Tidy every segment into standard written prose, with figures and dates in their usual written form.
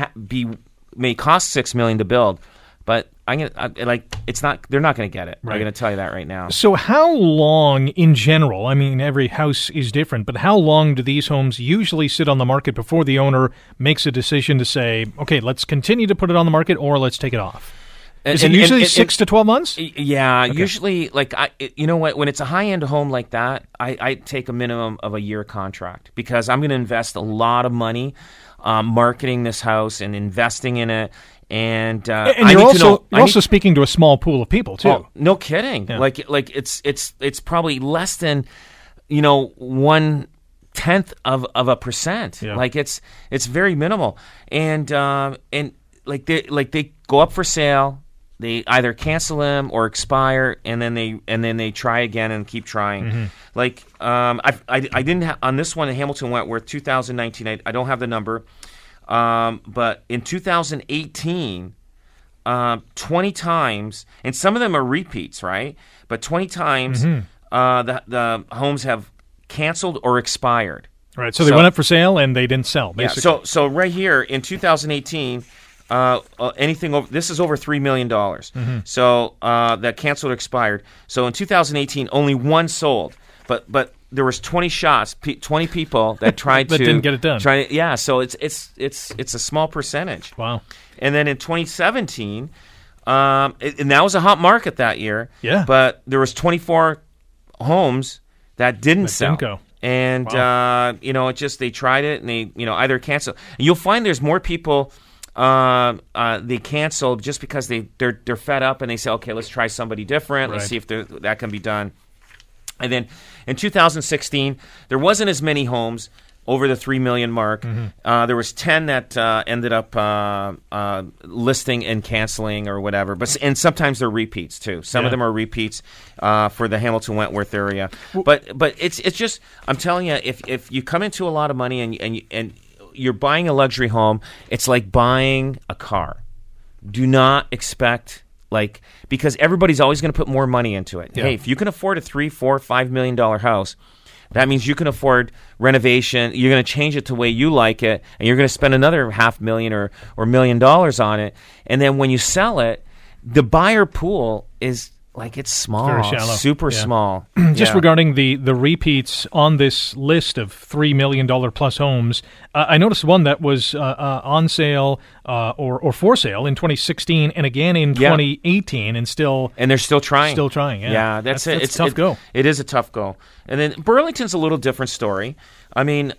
cost $6 million to build, but they're not going to get it. Right. I'm going to tell you that right now. So how long in general, I mean, every house is different, but how long do these homes usually sit on the market before the owner makes a decision to say, okay, let's continue to put it on the market or let's take it off? Is it usually 6 to 12 months? Yeah, okay. Usually, when it's a high-end home like that, I take a minimum of a year contract because I'm going to invest a lot of money marketing this house and investing in it. And you're also speaking to a small pool of people too. Oh, no kidding. Yeah. Like it's probably less than 0.1%. Yeah. Like it's very minimal. And they go up for sale. They either cancel them or expire, and then they try again and keep trying. Mm-hmm. I didn't on this one in Hamilton Wentworth 2019. I don't have the number. But in 2018, 20 times, and some of them are repeats, right? But 20 times the homes have canceled or expired. All right, so they went up for sale and they didn't sell, basically. Yeah, so right here in 2018, this is over $3 million. Mm-hmm. So that canceled or expired. So in 2018, only one sold, but there was 20 shots, 20 people that tried but didn't get it done. So it's a small percentage. Wow. And then in 2017, and that was a hot market that year. Yeah. But there was 24 homes that didn't sell. Didn't go. And they tried it and they either canceled. And you'll find there's more people. They canceled just because they're fed up and they say, okay, let's try somebody different. Right. Let's see if that can be done. And then in 2016, there wasn't as many homes over the 3 million mark. Mm-hmm. There was 10 that ended up listing and canceling or whatever. And sometimes they're repeats too. Some of them are repeats for the Hamilton Wentworth area. But it's just, I'm telling you, if you come into a lot of money and you're buying a luxury home, it's like buying a car. Do not expect... because everybody's always going to put more money into it. Yeah. Hey, if you can afford a $3, $4, $5 million house, that means you can afford renovation. You're going to change it the way you like it, and you're going to spend another $500,000 or $1 million on it. And then when you sell it, the buyer pool is it's small, very shallow. Super small. Just regarding the repeats on this list of $3 million plus homes, I noticed one that was on sale or for sale in 2016 and again in 2018 and still... And they're still trying. Still trying, yeah. Yeah, that's it. It's a tough go. It is a tough go. And then Burlington's a little different story. I mean,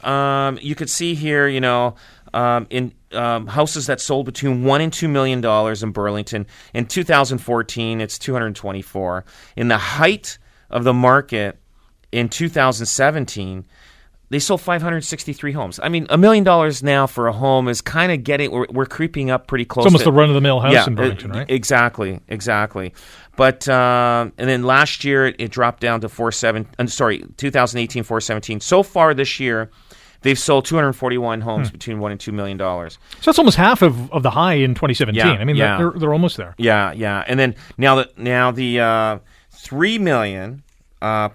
you could see here, in houses that sold between $1 and $2 million in Burlington. In 2014, it's 224. In the height of the market in 2017, They sold 563 homes. I mean, $1 million now for a home is kind of getting, we're creeping up pretty close. It's almost the run-of-the-mill house in Burlington, right? Exactly. But, and then last year it dropped down to 2018, 417. So far this year, they've sold 241 homes between $1 and $2 million. So that's almost half of the high in 2017. Yeah, I mean, they're almost there. Yeah. And then now the $3 million. I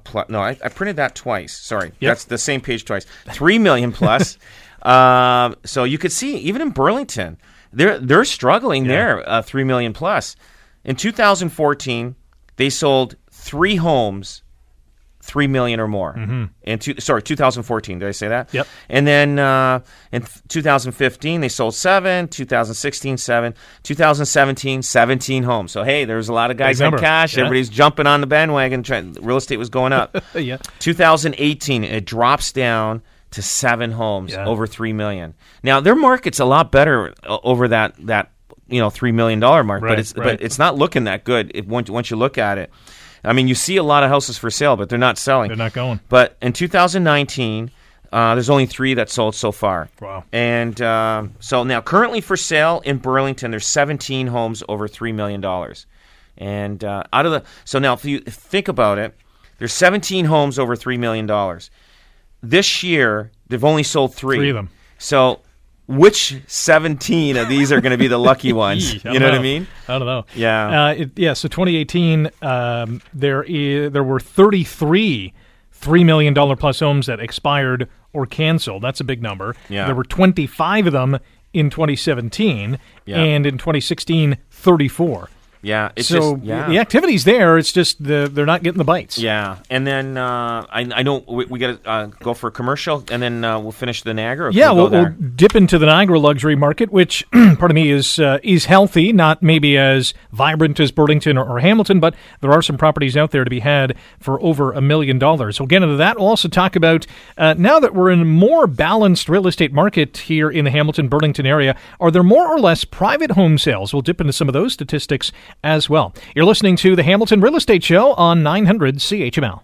printed that twice. Sorry. Yep. That's the same page twice. 3 million plus. So you could see, even in Burlington, they're struggling there, 3 million plus. In 2014, they sold 3 homes, 3 million or more. Mm-hmm. 2014. Did I say that? Yep. And then in 2015, they sold 7. 2016, 7. 2017, 17 homes. So hey, there's a lot of guys in cash. Yeah. Everybody's jumping on the bandwagon. Real estate was going up. 2018, it drops down to 7 homes over 3 million. Now their market's a lot better over that $3 million mark, but it's not looking that good once you look at it. I mean, you see a lot of houses for sale, but they're not selling. They're not going. But in 2019, there's only 3 that sold so far. Wow. And so now currently for sale in Burlington, there's 17 homes over $3 million. And so now if you think about it, there's 17 homes over $3 million. This year, they've only sold 3. 3 of them. So which 17 of these are going to be the lucky ones? You know what I mean? I don't know. Yeah. So 2018, there were 33 $3 million plus homes that expired or canceled. That's a big number. Yeah. There were 25 of them in 2017, and in 2016, 34. Yeah. The activity's there. It's just they're not getting the bites. Yeah. And then I know we got to go for a commercial, and then we'll finish the Niagara. Yeah, we'll dip into the Niagara luxury market, which, pardon me, is healthy, not maybe as vibrant as Burlington or Hamilton, but there are some properties out there to be had for over $1 million. We'll get into that. We'll also talk about, now that we're in a more balanced real estate market here in the Hamilton-Burlington area, are there more or less private home sales? We'll dip into some of those statistics as well. You're listening to the Hamilton Real Estate Show on 900 CHML.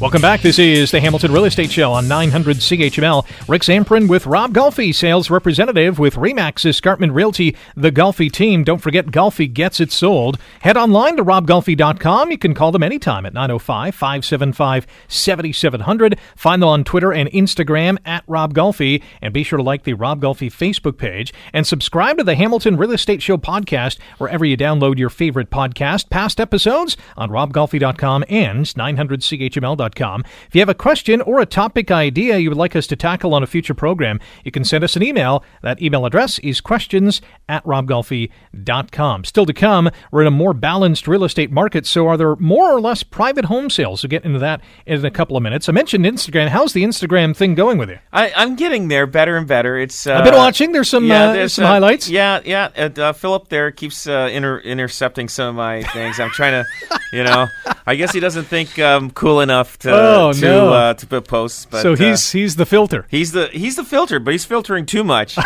Welcome back. This is the Hamilton Real Estate Show on 900 CHML. Rick Zamperin with Rob Golfi, sales representative with REMAX Escarpment Realty, the Golfi team. Don't forget, Golfi gets it sold. Head online to RobGolfi.com. You can call them anytime at 905-575-7700. Find them on Twitter and Instagram at Rob Golfi. And be sure to like the Rob Golfi Facebook page and subscribe to the Hamilton Real Estate Show podcast wherever you download your favorite podcast. Past episodes on RobGolfi.com and 900CHML.com. If you have a question or a topic idea you would like us to tackle on a future program, you can send us an email. That email address is questions@robgolfi.com. Still to come, we're in a more balanced real estate market, so are there more or less private home sales? We'll get into that in a couple of minutes. I mentioned Instagram. How's the Instagram thing going with you? I'm getting there better and better. It's I've been watching. There's some highlights. Yeah. Philip there keeps intercepting some of my things. I'm trying to, I guess he doesn't think I'm cool enough to put posts. But, so he's the filter. He's the filter, but he's filtering too much. You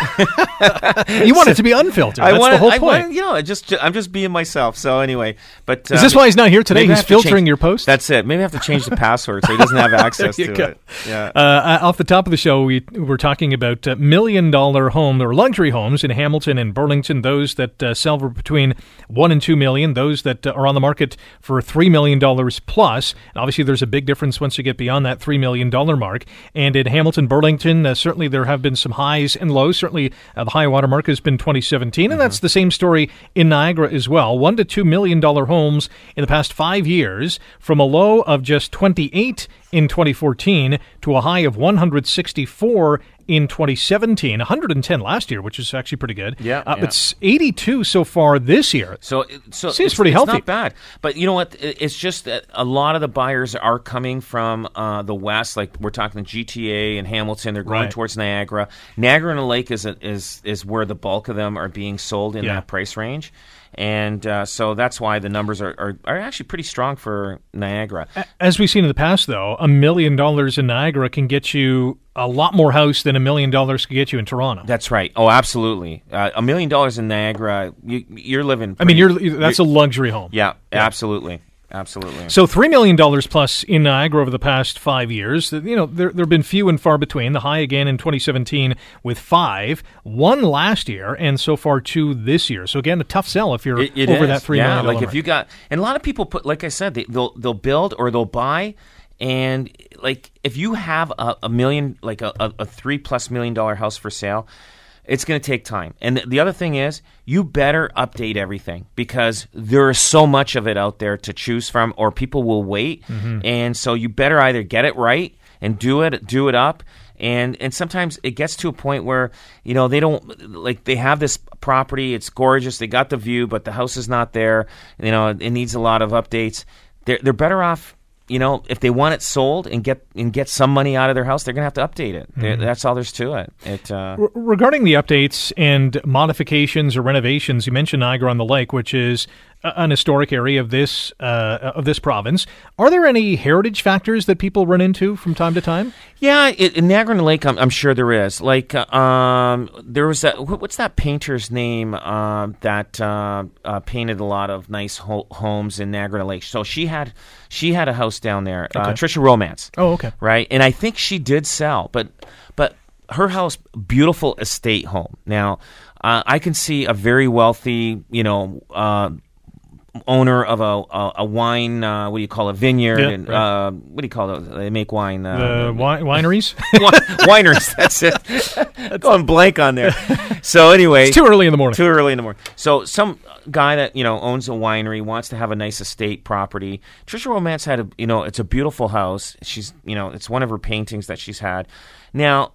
want it to be unfiltered. That's the whole point. I'm just being myself. So anyway, but is this why he's not here today? He's filtering your posts. That's it. Maybe I have to change the password so he doesn't have access to it. Yeah. Off the top of the show, we were talking about $1 million home or luxury homes in Hamilton and Burlington. Those that sell for between $1 and $2 million. Those that are on the market for $3 million plus. And obviously, there's a big difference once you get beyond that $3 million mark. And in Hamilton, Burlington, certainly there have been some highs and lows. Certainly the high water mark has been 2017, and that's the same story in Niagara as well. $1 to $2 million homes in the past 5 years, from a low of just 28 in 2014 to a high of 164 in 2017, 110 last year, which is actually pretty good. Yeah. But 82 so far this year. So seems pretty healthy. It's not bad. But you know what? It's just that a lot of the buyers are coming from the west. Like we're talking GTA and Hamilton. They're going towards Niagara. Niagara-on-the-Lake is where the bulk of them are being sold in that price range. And so that's why the numbers are actually pretty strong for Niagara. As we've seen in the past, though, $1 million in Niagara can get you a lot more house than $1 million could get you in Toronto. That's right. Oh, absolutely. $1 million in Niagara, you're living. That's a luxury home. Yeah, absolutely. Absolutely. So $3 million plus in Niagara over the past 5 years. You know, there have been few and far between. The high again in 2017 with 5, 1 last year, and so far 2 this year. So again, a tough sell if you're over that $3 million. Yeah, like if you got, and a lot of people put, like I said, they'll build or they'll buy, and like if you have a million, like a $3+ million house for sale, it's going to take time. And the other thing is you better update everything because there is so much of it out there to choose from or people will wait. Mm-hmm. And so you better either get it right and do it up. And sometimes it gets to a point where, you know, they don't, like they have this property, it's gorgeous, they got the view, but the house is not there. You know, it needs a lot of updates. They're better off. You know, if they want it sold and get some money out of their house, they're going to have to update it. Mm-hmm. That's all there's to it. Regarding the updates and modifications or renovations, you mentioned Niagara-on-the-Lake, which is an historic area of this province. Are there any heritage factors that people run into from time to time? Yeah, in Niagara-on-the-Lake, I'm sure there is. Like, there was that. What's that painter's name that painted a lot of nice homes in Niagara-on-the-Lake? So she had a house down there, okay. Trisha Romance. Oh, okay. Right? And I think she did sell, but her house, beautiful estate home. Now, I can see a very wealthy, you know, owner of a wine, what do you call it, vineyard? Yeah, and, right. What do you call it? They make wine. Wineries? Wineries, that's it. That's going blank on there. So anyway. It's too early in the morning. So some guy that, you know, owns a winery, wants to have a nice estate property. Trisha Romance had a, you know, it's a beautiful house. She's, you know, it's one of her paintings that she's had. Now,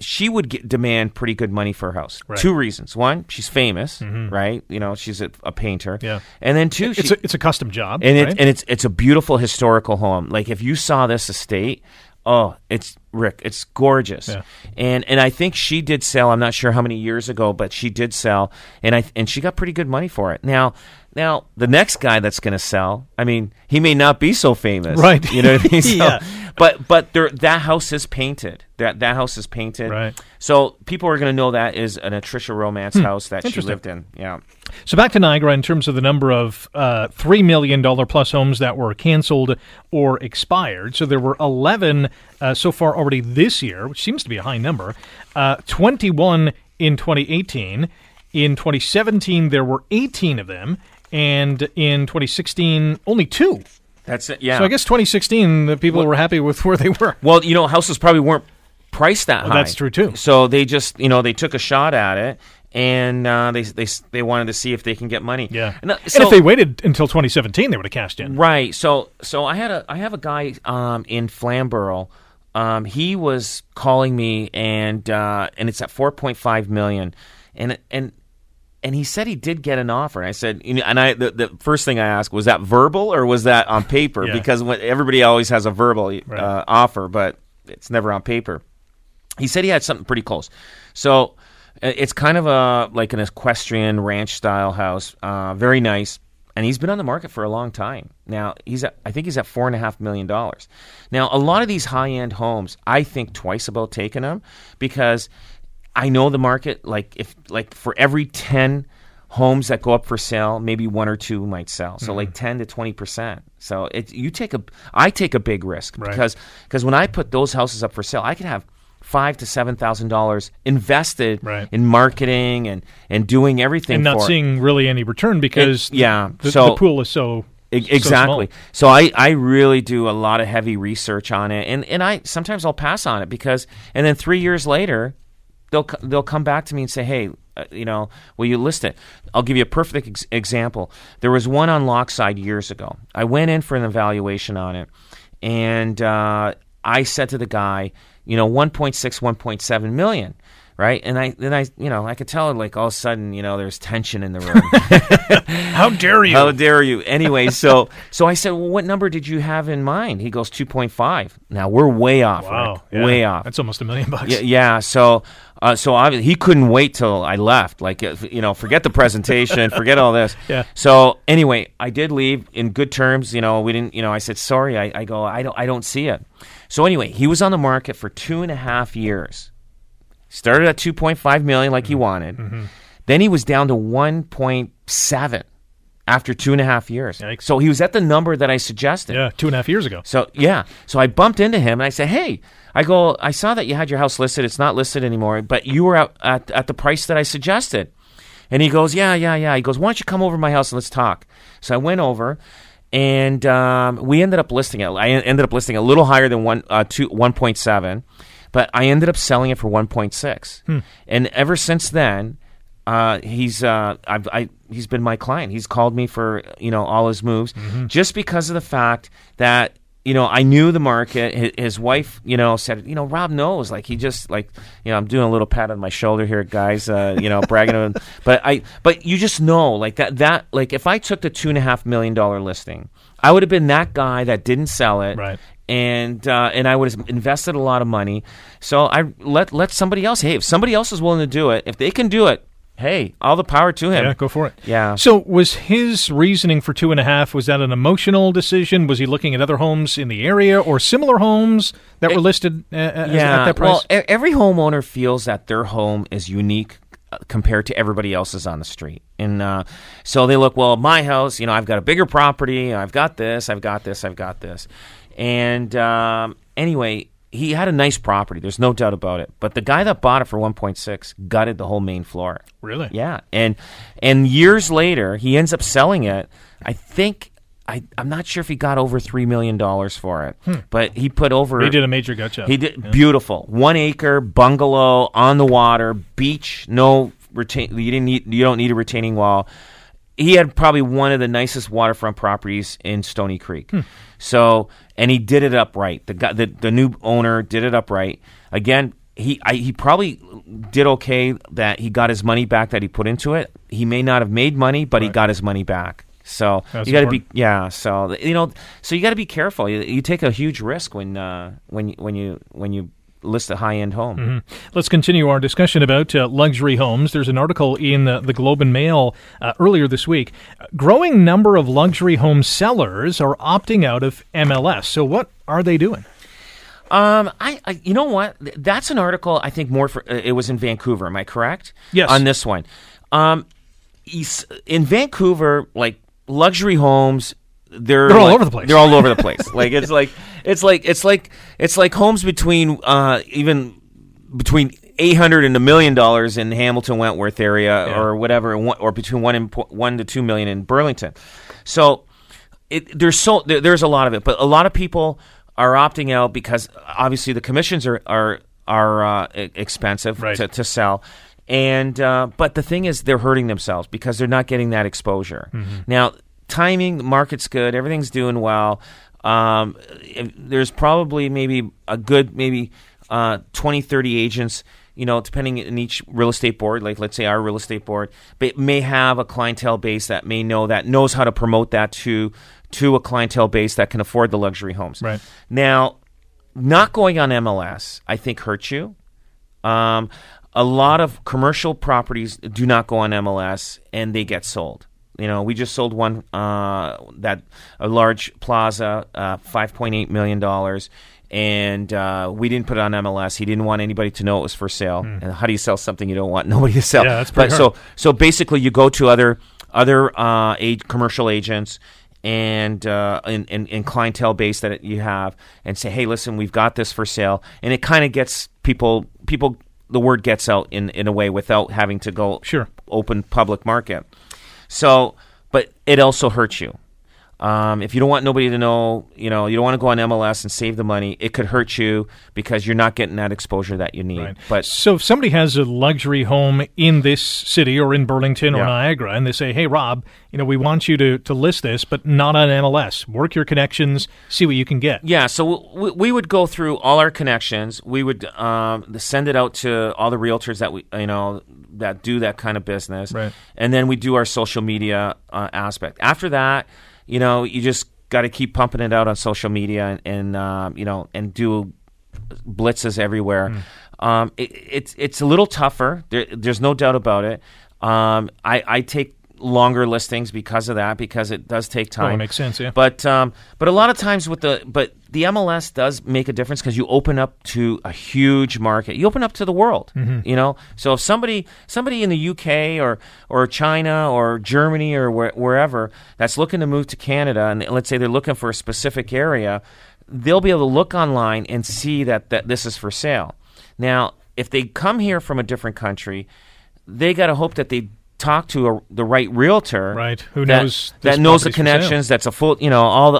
she would demand pretty good money for her house. Right. 2 reasons. 1, she's famous, mm-hmm. right? You know, she's a painter. Yeah. And then 2, it's a custom job. And right? it's a beautiful historical home. Like if you saw this estate, oh, it's Rick, it's gorgeous. Yeah. And I think she did sell, I'm not sure how many years ago, but she did sell and she got pretty good money for it. Now the next guy that's going to sell, I mean, he may not be so famous. Right. You know what I mean? So, yeah. But that house is painted. That house is painted. Right. So people are going to know that is an Trisha Romance house that she lived in. Yeah. So back to Niagara in terms of the number of $3 million plus homes that were canceled or expired. So there were 11 so far already this year, which seems to be a high number. 21 in 2018. In 2017, there were 18 of them. And in 2016, only 2. That's it, yeah. So I guess 2016, the people were happy with where they were. Well, you know, houses probably weren't priced that high. That's true, too. So they just, you know, they took a shot at it, and they wanted to see if they can get money. Yeah. And if they waited until 2017, they would have cashed in. Right. So I have a guy in Flamborough. He was calling me, and it's at $4.5 million. And he said he did get an offer. And I said, you know, and the first thing I asked, was that verbal or was that on paper? Yeah. Because everybody always has a verbal offer, but it's never on paper. He said he had something pretty close. So it's kind of like an equestrian ranch style house, very nice. And he's been on the market for a long time. Now, I think he's at $4.5 million. Now, a lot of these high-end homes, I think twice about taking them because I know the market, like for every 10 homes that go up for sale, maybe 1 or 2 might sell. So 10 to 20%. So I take a big risk because when I put those houses up for sale, I could have $5,000 to $7,000 invested in marketing and doing everything and not seeing really any return because the pool is so Exactly. So I really do a lot of heavy research on it and I sometimes I'll pass on it because and then 3 years later They'll come back to me and say, hey, you know, will you list it? I'll give you a perfect example. There was one on Lockside years ago. I went in for an evaluation on it, and I said to the guy, you know, 1.6, 1.7 million. Right. And I could tell, like, all of a sudden, you know, there's tension in the room. How dare you? How dare you? Anyway, so I said, well, what number did you have in mind? He goes, 2.5. Now we're way off. Wow. Yeah. Way off. That's almost $1 million. Yeah. So obviously he couldn't wait till I left. Like, you know, forget the presentation, forget all this. Yeah. So anyway, I did leave in good terms. You know, we didn't, you know, I said, sorry. I don't see it. So anyway, he was on the market for 2.5 years. Started at 2.5 million like he wanted. Mm-hmm. Then he was down to 1.7 after 2.5 years. Yikes. So he was at the number that I suggested. Yeah, 2.5 years ago. So yeah. So I bumped into him and I said, hey, I saw that you had your house listed. It's not listed anymore, but you were out at the price that I suggested. And he goes, yeah. He goes, why don't you come over to my house and let's talk? So I went over. And we ended up listing it. I ended up listing a little higher than 1.7, but I ended up selling it for 1.6. And ever since then, he's been my client. He's called me for, you know, all his moves, just because of the fact that, you know, I knew the market. His wife, you know, said, you know, Rob knows. Like, he just, like, you know, I'm doing a little pat on my shoulder here, guys. You know, bragging on. But you just know, like that. Like, if I took the $2.5 million listing, I would have been that guy that didn't sell it. Right. And I would have invested a lot of money. So I let somebody else. Hey, if somebody else is willing to do it, if they can do it, hey, all the power to him. Yeah, go for it. Yeah. So was his reasoning for 2.5, was that an emotional decision? Was he looking at other homes in the area or similar homes that were listed at that price? Well, every homeowner feels that their home is unique compared to everybody else's on the street. And so they look, well, my house, you know, I've got a bigger property. I've got this. I've got this. I've got this. And anyway, he had a nice property. There's no doubt about it. But the guy that bought it for 1.6 gutted the whole main floor. Really? Yeah. And years later, he ends up selling it. I think I'm not sure if he got over $3 million for it, but he put over. He did a major gut job. He did beautiful 1 acre bungalow on the water, beach. No retain. You don't need a retaining wall. He had probably one of the nicest waterfront properties in Stony Creek. So, and he did it upright. The guy, the new owner did it upright. Again, he probably did okay that he got his money back that he put into it. He may not have made money, but he got his money back. So that's you got to be careful. You take a huge risk when you list a high-end home. Let's continue our discussion about luxury homes. There's an article in the Globe and Mail earlier this week. Growing number of luxury home sellers are opting out of MLS. So what are they doing? I you know what? That's an article, I think, more for it was in Vancouver. Am I correct? Yes. On this one. In Vancouver, like, luxury homes, they're all over the place. They're all over the place. Like, it's like homes between even between $800 and $1 million in Hamilton Wentworth area or whatever, or between $1 to $2 million in Burlington. So there's a lot of it, but a lot of people are opting out because obviously the commissions are expensive to sell. And but the thing is, they're hurting themselves because they're not getting that exposure. Now, timing, the market's good, everything's doing well. There's probably maybe 20, 30 agents, you know, depending on each real estate board. Like, let's say our real estate board, but may have a clientele base that knows how to promote that to a clientele base that can afford the luxury homes. Right. Now, not going on MLS, I think, hurts you. A lot of commercial properties do not go on MLS, and they get sold. You know, we just sold one a large plaza, $5.8 million, and we didn't put it on MLS. He didn't want anybody to know it was for sale. And how do you sell something you don't want nobody to sell? Yeah, that's pretty hard. So basically, you go to other commercial agents and clientele base that you have, and say, hey, listen, we've got this for sale, and it kind of gets people. The word gets out in a way without having to go open public market. So, but it also hurts you. If you don't want nobody to know, you know, you don't want to go on MLS and save the money. It could hurt you because you're not getting that exposure that you need. Right. But so if somebody has a luxury home in this city or in Burlington or Niagara, and they say, hey, Rob, you know, we want you to list this, but not on MLS. Work your connections, see what you can get. Yeah, so we would go through all our connections. We would send it out to all the realtors that we, you know, that do that kind of business. Right. And then we do our social media aspect. After that, you know, you just got to keep pumping it out on social media and do blitzes everywhere. It's a little tougher. There's no doubt about it. I take longer listings because of that, because it does take time. That makes sense, yeah. But a lot of times the MLS does make a difference because you open up to a huge market. You open up to the world, you know. So if somebody in the UK or China or Germany or wherever that's looking to move to Canada, and let's say they're looking for a specific area, they'll be able to look online and see that this is for sale. Now, if they come here from a different country, they got to hope that they talk to the right realtor, right? Who knows the connections. That's a full, you know, all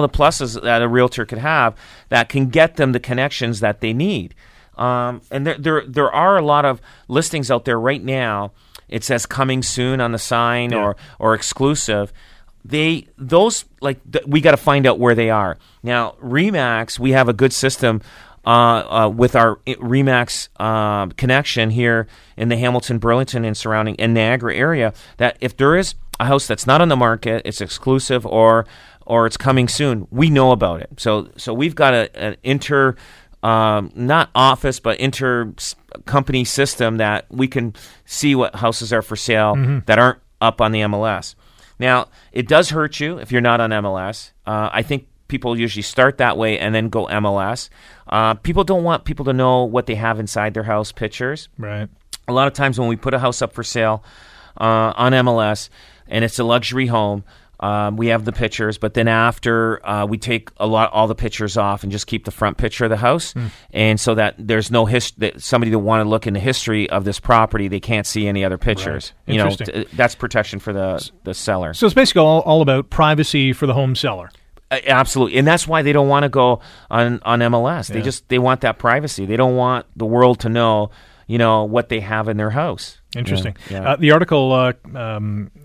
the pluses that a realtor could have that can get them the connections that they need. And there are a lot of listings out there right now. It says coming soon on the sign or exclusive. We got to find out where they are now. REMAX, we have a good system. With our REMAX connection here in the Hamilton, Burlington, and surrounding and Niagara area, that if there is a house that's not on the market, it's exclusive or it's coming soon, we know about it. So we've got an inter, not office, but inter company system that we can see what houses are for sale that aren't up on the MLS. Now, it does hurt you if you're not on MLS. I think people usually start that way and then go MLS. People don't want people to know what they have inside their house, pictures. Right. A lot of times when we put a house up for sale on MLS and it's a luxury home, we have the pictures, but then after we take all the pictures off and just keep the front picture of the house, and so that there's no somebody that want to look in the history of this property, they can't see any other pictures. Right. You know, that's protection for the seller. So it's basically all about privacy for the home seller. Absolutely, and that's why they don't want to go on MLS. Yeah. They want that privacy. They don't want the world to know, you know, what they have in their house. Interesting. Yeah. The article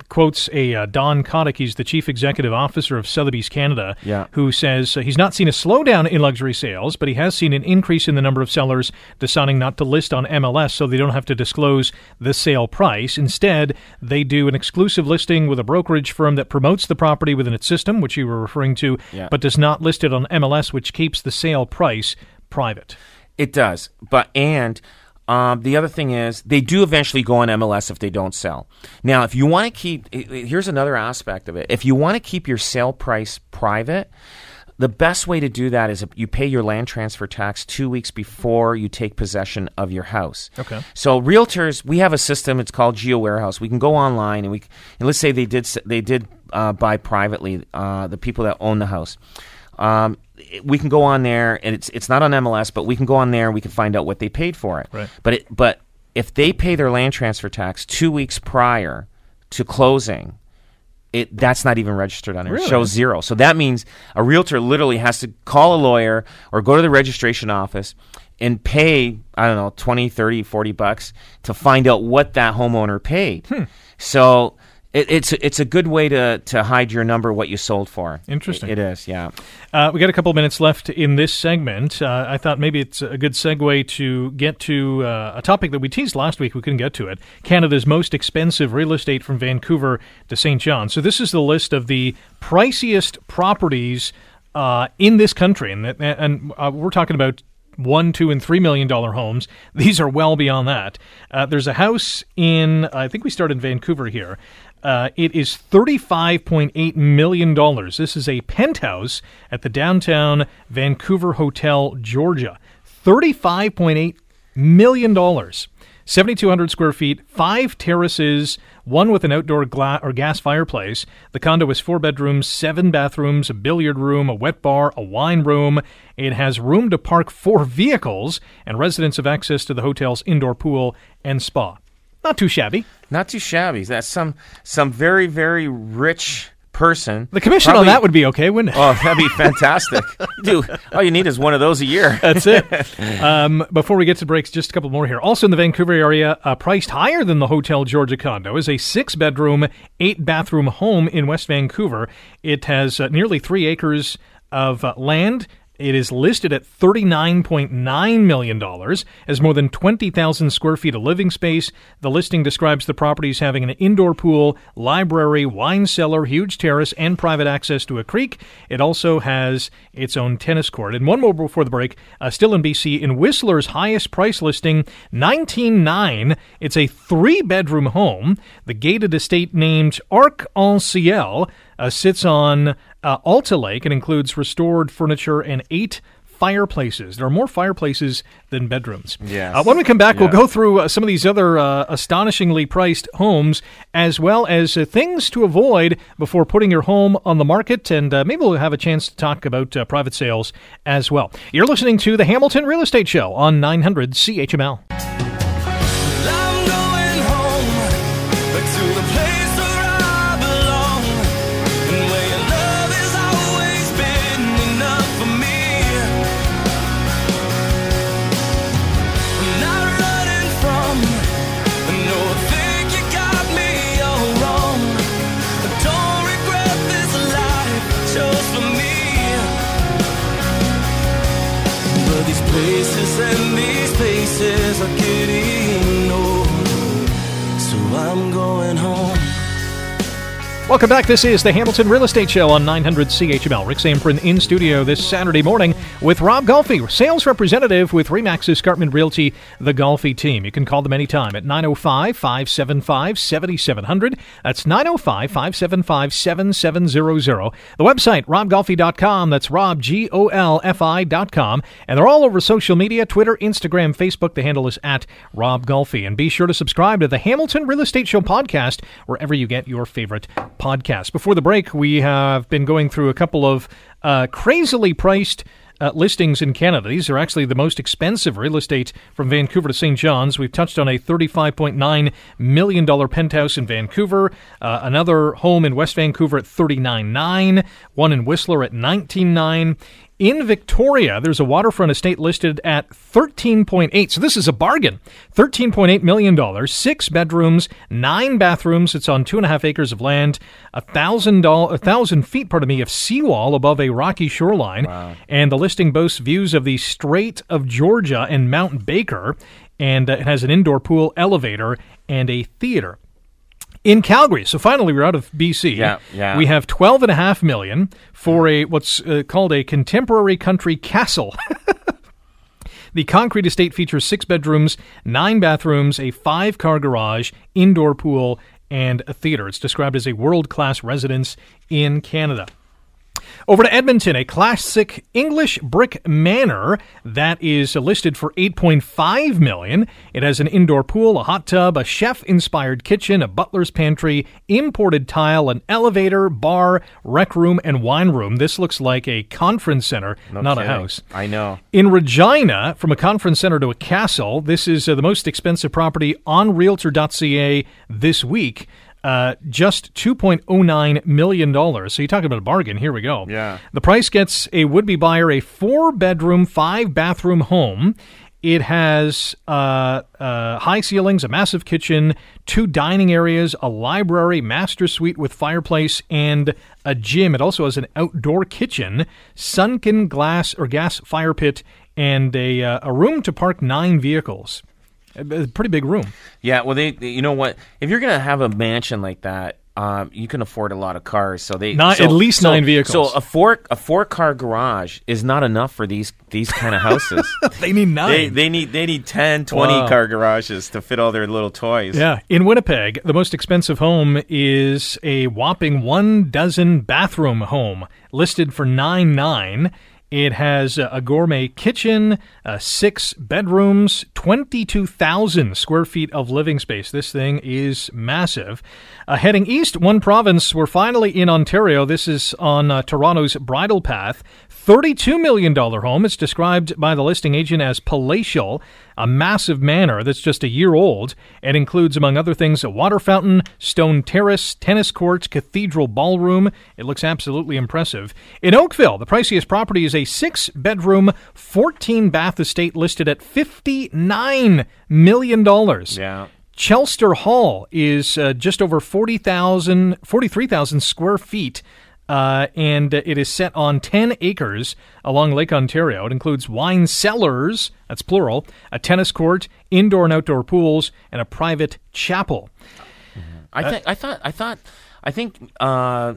quotes a Don Kottick. He's the chief executive officer of Sotheby's Canada, who says he's not seen a slowdown in luxury sales, but he has seen an increase in the number of sellers deciding not to list on MLS so they don't have to disclose the sale price. Instead, they do an exclusive listing with a brokerage firm that promotes the property within its system, which you were referring to, but does not list it on MLS, which keeps the sale price private. It does, the other thing is they do eventually go on MLS if they don't sell. Now, if you want to keep – here's another aspect of it. If you want to keep your sale price private, the best way to do that is you pay your land transfer tax 2 weeks before you take possession of your house. Okay. So realtors, we have a system. It's called GeoWarehouse. We can go online and let's say they did buy privately, the people that own the house. We can go on there, and it's not on MLS, but we can go on there and we can find out what they paid for it. Right. But if they pay their land transfer tax 2 weeks prior to closing, that's not even registered on there. Really? It shows zero. So that means a realtor literally has to call a lawyer or go to the registration office and pay, I don't know, $20, $30, $40 to find out what that homeowner paid. So it's a good way to hide your number, what you sold for. Interesting. It is, yeah. We got a couple of minutes left in this segment. I thought maybe it's a good segue to get to a topic that we teased last week. We couldn't get to it. Canada's most expensive real estate from Vancouver to St. John's. So this is the list of the priciest properties in this country. And we're talking about $1, $2, and $3 million homes. These are well beyond that. There's a house in, I think we started in Vancouver here. It is $35.8 million. This is a penthouse at the downtown Vancouver Hotel Georgia. $35.8 million. 7,200 square feet, 5 terraces, one with an outdoor gas fireplace. The condo has 4 bedrooms, 7 bathrooms, a billiard room, a wet bar, a wine room. It has room to park 4 vehicles, and residents have access to the hotel's indoor pool and spa. Not too shabby. That's some very, very rich person. The commission on that would be okay, wouldn't it? Oh, that'd be fantastic. Dude, all you need is one of those a year. That's it. Before we get to breaks, just a couple more here. Also in the Vancouver area, priced higher than the Hotel Georgia condo, is a 6-bedroom, 8-bathroom home in West Vancouver. It has nearly 3 acres of land. It is listed at $39.9 million as more than 20,000 square feet of living space. The listing describes the property as having an indoor pool, library, wine cellar, huge terrace, and private access to a creek. It also has its own tennis court. And one more before the break, still in BC, in Whistler's highest price listing, $19.9 million. It's a 3-bedroom home. The gated estate named Arc-en-Ciel sits on Alta Lake and includes restored furniture and 8 fireplaces. There are more fireplaces than bedrooms. Yes. When we come back, we'll go through some of these other astonishingly priced homes, as well as things to avoid before putting your home on the market, and maybe we'll have a chance to talk about private sales as well. You're listening to the Hamilton Real Estate Show on 900 CHML. And these places are getting old, so I'm going home. Welcome back. This is the Hamilton Real Estate Show on 900 CHML. Rick Zamperin in studio this Saturday morning with Rob Golfi, sales representative with REMAX Escarpment Realty, the Golfi team. You can call them anytime at 905-575-7700. That's 905-575-7700. The website, RobGolfi.com. That's Rob, Golfi.com. And they're all over social media, Twitter, Instagram, Facebook. The handle is at Rob Golfi. And be sure to subscribe to the Hamilton Real Estate Show podcast wherever you get your favorite podcast. Before the break, we have been going through a couple of crazily priced listings in Canada. These are actually the most expensive real estate from Vancouver to St. John's. We've touched on a $35.9 million penthouse in Vancouver, another home in West Vancouver at $39.9 million, one in Whistler at $19.9 million. In Victoria, there's a waterfront estate listed at $13.8 million. So this is a bargain. $13.8 million, 6 bedrooms, 9 bathrooms. It's on 2.5 acres of land, 1,000 feet, of seawall above a rocky shoreline. Wow. And the listing boasts views of the Strait of Georgia and Mount Baker, and it has an indoor pool, elevator, and a theater. In Calgary, so finally we're out of BC. We have $12.5 million for a what's called a contemporary country castle. The concrete estate features 6 bedrooms, 9 bathrooms, a 5-car garage, indoor pool, and a theater. It's described as a world-class residence in Canada. Over to Edmonton, a classic English brick manor that is listed for $8.5 million. It has an indoor pool, a hot tub, a chef-inspired kitchen, a butler's pantry, imported tile, an elevator, bar, rec room, and wine room. This looks like a conference center, not a house. I know. In Regina, from a conference center to a castle, this is the most expensive property on Realtor.ca this week. Just $2.09 million. So you're talking about a bargain. Here we go. Yeah. The price gets a would-be buyer a 4-bedroom, 5-bathroom home. It has high ceilings, a massive kitchen, 2 dining areas, a library, master suite with fireplace, and a gym. It also has an outdoor kitchen, sunken glass or gas fire pit, and a room to park 9 vehicles. A pretty big room. Yeah, well, they you know what? If you're going to have a mansion like that, you can afford a lot of cars. So they at least 9 vehicles. So a 4-car garage is not enough for these kind of houses. They need 9. They need 10, 20-car garages to fit all their little toys. Yeah. In Winnipeg, the most expensive home is a whopping 12-bathroom home listed for $9.9 million. It has a gourmet kitchen, 6 bedrooms, 22,000 square feet of living space. This thing is massive. Heading east, one province, we're finally in Ontario. This is on Toronto's Bridle Path. $32 million home. It's described by the listing agent as palatial, a massive manor that's just a year old and includes, among other things, a water fountain, stone terrace, tennis courts, cathedral ballroom. It looks absolutely impressive. In Oakville, the priciest property is a 6-bedroom, 14-bath estate listed at $59 million. Yeah. Chester Hall is just over 43,000 square feet. And it is set on 10 acres along Lake Ontario. It includes wine cellars, that's plural, a tennis court, indoor and outdoor pools, and a private chapel. I think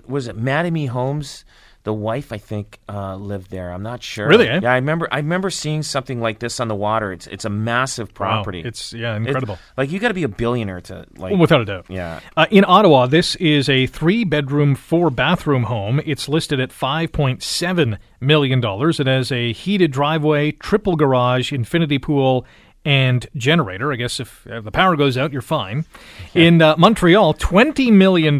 was it Madame Holmes? The wife, I think, lived there. I'm not sure. Really? Eh? Yeah, I remember seeing something like this on the water. It's a massive property. Wow. It's incredible. You got to be a billionaire to like. Without a doubt. Yeah. In Ottawa, this is a 3-bedroom, 4-bathroom home. It's listed at $5.7 million. It has a heated driveway, triple garage, infinity pool, and generator. I guess if the power goes out, you're fine. Yeah. In Montreal, $20 million.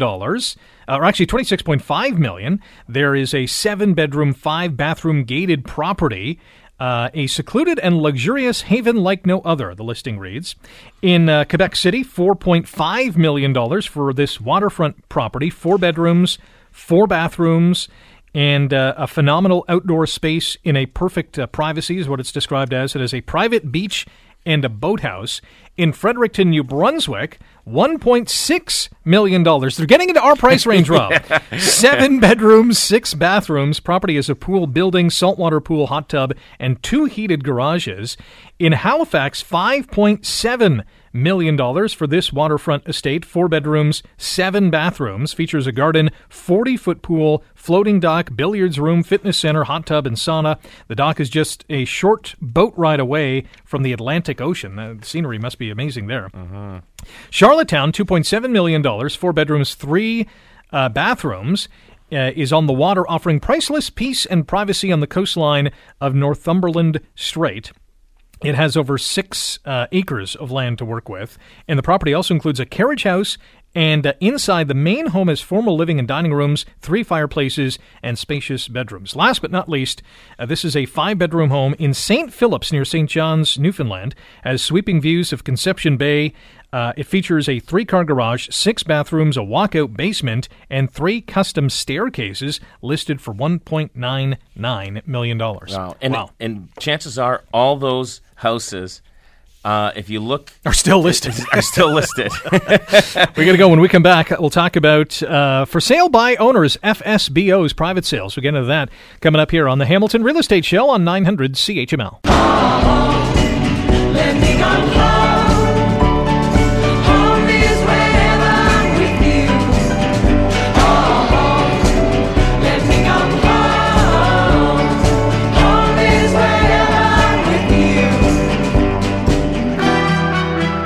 Or actually $26.5 million. There is a 7-bedroom, 5-bathroom gated property, a secluded and luxurious haven like no other, the listing reads. In Quebec City, $4.5 million for this waterfront property, 4 bedrooms, 4 bathrooms, and a phenomenal outdoor space in a perfect privacy is what it's described as. It is a private beach and a boathouse. In Fredericton, New Brunswick, $1.6 million. They're getting into our price range, Rob. 7 bedrooms, 6 bathrooms. Property is a pool building, saltwater pool, hot tub, and 2 heated garages. In Halifax, $5.7 million for this waterfront estate. 4 bedrooms, 7 bathrooms. Features a garden, 40-foot pool, floating dock, billiards room, fitness center, hot tub, and sauna. The dock is just a short boat ride away from the Atlantic Ocean. The scenery must be amazing there. Uh-huh. Charlottetown, $2.7 million, 4 bedrooms, 3 bathrooms, is on the water, offering priceless peace and privacy on the coastline of Northumberland Strait. It has over 6 acres of land to work with, and the property also includes a carriage house, and inside the main home is formal living and dining rooms, 3 fireplaces, and spacious bedrooms. Last but not least, this is a 5-bedroom home in St. Philip's near St. John's, Newfoundland. Has sweeping views of Conception Bay. It features a 3-car garage, 6 bathrooms, a walkout basement, and 3 custom staircases listed for $1.99 million. Wow. And chances are all those houses, if you look, are still listed. We got to go. When we come back, we'll talk about for sale by owners, FSBO's private sales. We'll get into that coming up here on the Hamilton Real Estate Show on 900 CHML.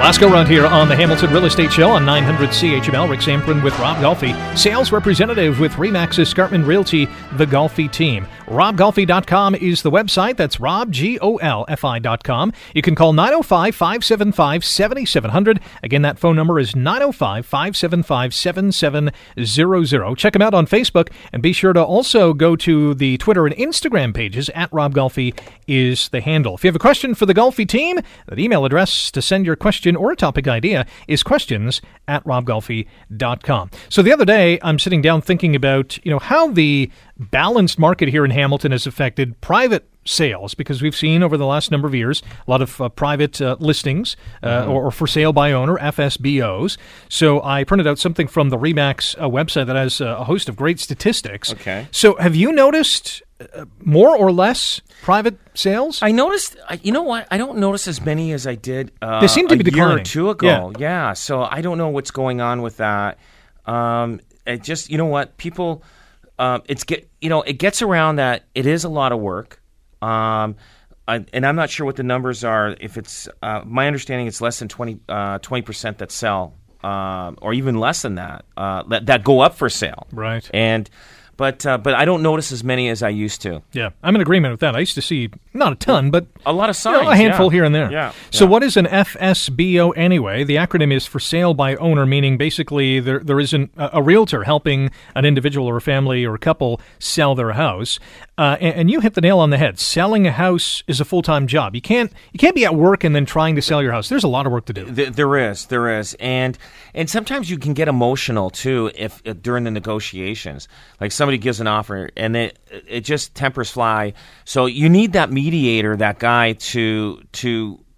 Last go round here on the Hamilton Real Estate Show on 900 CHML. Rick Zamperin with Rob Golfi, sales representative with REMAX Escarpment Realty, the Golfi team. RobGolfi.com is the website. That's Rob, Golfi.com. You can call 905-575-7700. Again, that phone number is 905-575-7700. Check them out on Facebook, and be sure to also go to the Twitter and Instagram pages. At Rob Golfi is the handle. If you have a question for the Golfi team, that email address to send your question or a topic idea is questions@robgolfi.com. So the other day, I'm sitting down thinking about, how the balanced market here in Hamilton has affected private sales, because we've seen over the last number of years a lot of private listings or for sale by owner, FSBOs. So I printed out something from the REMAX website that has a host of great statistics. Okay. So have you noticed more or less private sales? I noticed, I don't notice as many as I did they seem to be declining. Year or two ago. Yeah, so I don't know what's going on with that. It just, people, it gets around that it is a lot of work. And I'm not sure what the numbers are. If it's my understanding, it's less than 20% that sell, or even less than that, that go up for sale. Right. And But I don't notice as many as I used to. Yeah, I'm in agreement with that. I used to see not a ton, but a lot of signs, a handful here and there. Yeah. So what is an FSBO anyway? The acronym is for sale by owner, meaning basically there isn't a realtor helping an individual or a family or a couple sell their house. And you hit the nail on the head. Selling a house is a full-time job. You can't be at work and then trying to sell your house. There's a lot of work to do. There is, and sometimes you can get emotional too if during the negotiations, like somebody gives an offer and it just tempers fly. So you need that mediator, that guy to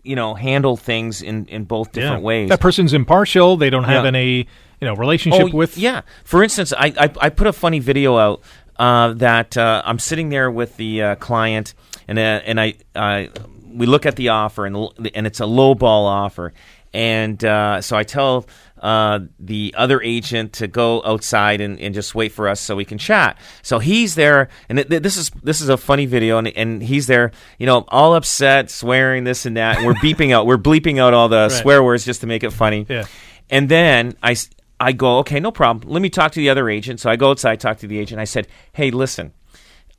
handle things in both different ways. That person's impartial. They don't have any relationship with. Yeah. For instance, I put a funny video out. That I'm sitting there with the client, and we look at the offer, and it's a lowball offer, and so I tell the other agent to go outside and just wait for us so we can chat. So he's there, and this is a funny video, and he's there, all upset, swearing this and that, and we're bleeping out all the swear words just to make it funny, and then I go, okay, no problem. Let me talk to the other agent. So I go outside, talk to the agent. I said, hey, listen,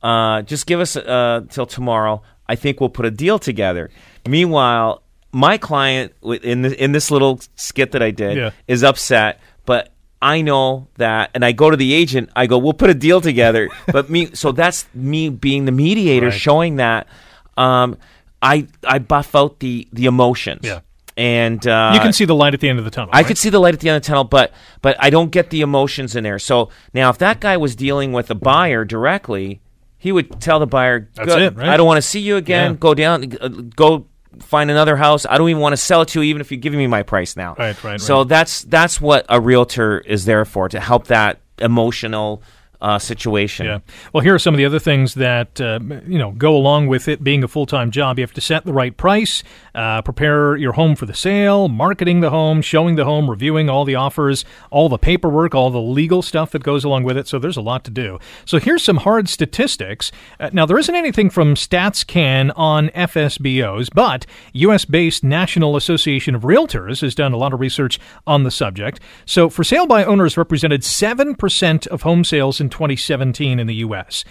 just give us till tomorrow. I think we'll put a deal together. Meanwhile, my client in this little skit that I did is upset, but I know that, and I go to the agent. I go, we'll put a deal together. But so that's me being the mediator, showing that I buff out the emotions. Yeah. And you can see the light at the end of the tunnel. I could see the light at the end of the tunnel, but I don't get the emotions in there. So now if that guy was dealing with the buyer directly, he would tell the buyer, that's it, right? I don't want to see you again. Yeah. Go down. Go find another house. I don't even want to sell it to you even if you're giving me my price now. Right. So that's what a realtor is there for, to help that emotional situation. Yeah. Well, here are some of the other things that go along with it being a full-time job. You have to set the right price, prepare your home for the sale, marketing the home, showing the home, reviewing all the offers, all the paperwork, all the legal stuff that goes along with it. So there's a lot to do. So here's some hard statistics. Now, there isn't anything from StatsCan on FSBOs, but U.S.-based National Association of Realtors has done a lot of research on the subject. So for sale by owners represented 7% of home sales in 2017 in the U.S.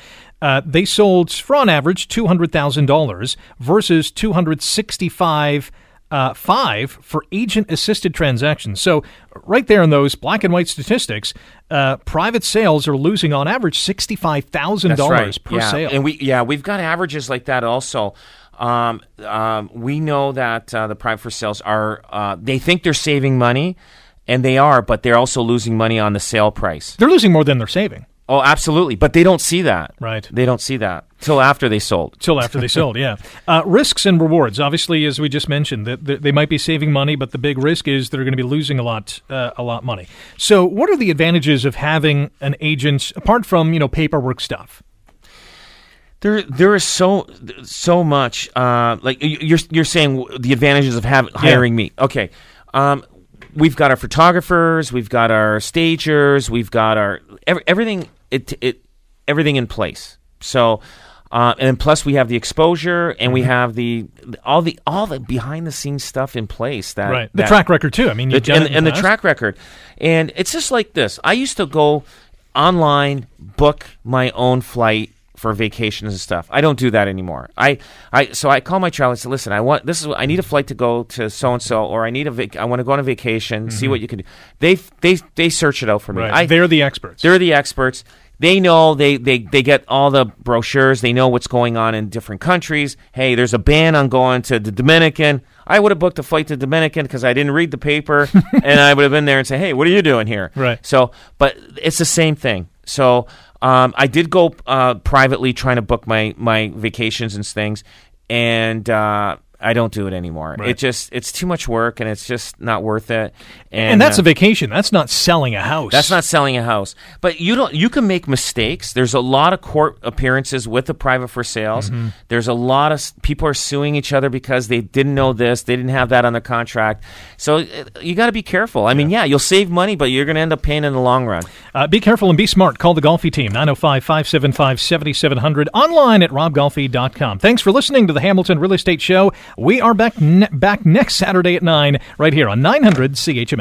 They sold, for on average, $200,000 versus $265,500 for agent-assisted transactions. So right there in those black and white statistics, private sales are losing on average $65,000 per sale. And we've got averages like that also. We know that the private for sales are they think they're saving money, and they are, but they're also losing money on the sale price. They're losing more than they're saving. Oh, absolutely. But they don't see that. Right. They don't see that. Till after they sold. Till after they sold, yeah. Risks and rewards. Obviously, as we just mentioned, they might be saving money, but the big risk is they're going to be losing a lot money. So what are the advantages of having an agent, apart from, paperwork stuff? There is so much. Like you're saying the advantages of hiring me. Okay. We've got our photographers, we've got our stagers, we've got our everything. Everything in place. So, and plus we have the exposure, and we have all the behind the scenes stuff in place. That the track record too. I mean, you've done it in the past. The track record, and it's just like this. I used to go online, book my own flight for vacations and stuff. I don't do that anymore. So I call my travel and say, listen, I need a flight to go to so and so, or I want to go on a vacation, see what you can do. They search it out for me. Right. They're the experts. They know, they get all the brochures, they know what's going on in different countries. Hey, there's a ban on going to the Dominican. I would have booked a flight to Dominican because I didn't read the paper, and I would have been there and say, hey, what are you doing here? Right. So, but it's the same thing. So I did go privately trying to book my vacations and things, and I don't do it anymore. Right. It's too much work, and it's just not worth it. And that's a vacation. That's not selling a house. But you can make mistakes. There's a lot of court appearances with the private for sales. Mm-hmm. There's a lot of people are suing each other because they didn't know this. They didn't have that on their contract. So you got to be careful. I mean, you'll save money, but you're going to end up paying in the long run. Be careful and be smart. Call the Golfi team, 905-575-7700, online at RobGolfi.com. Thanks for listening to the Hamilton Real Estate Show. We are back next Saturday at 9, right here on 900 CHML.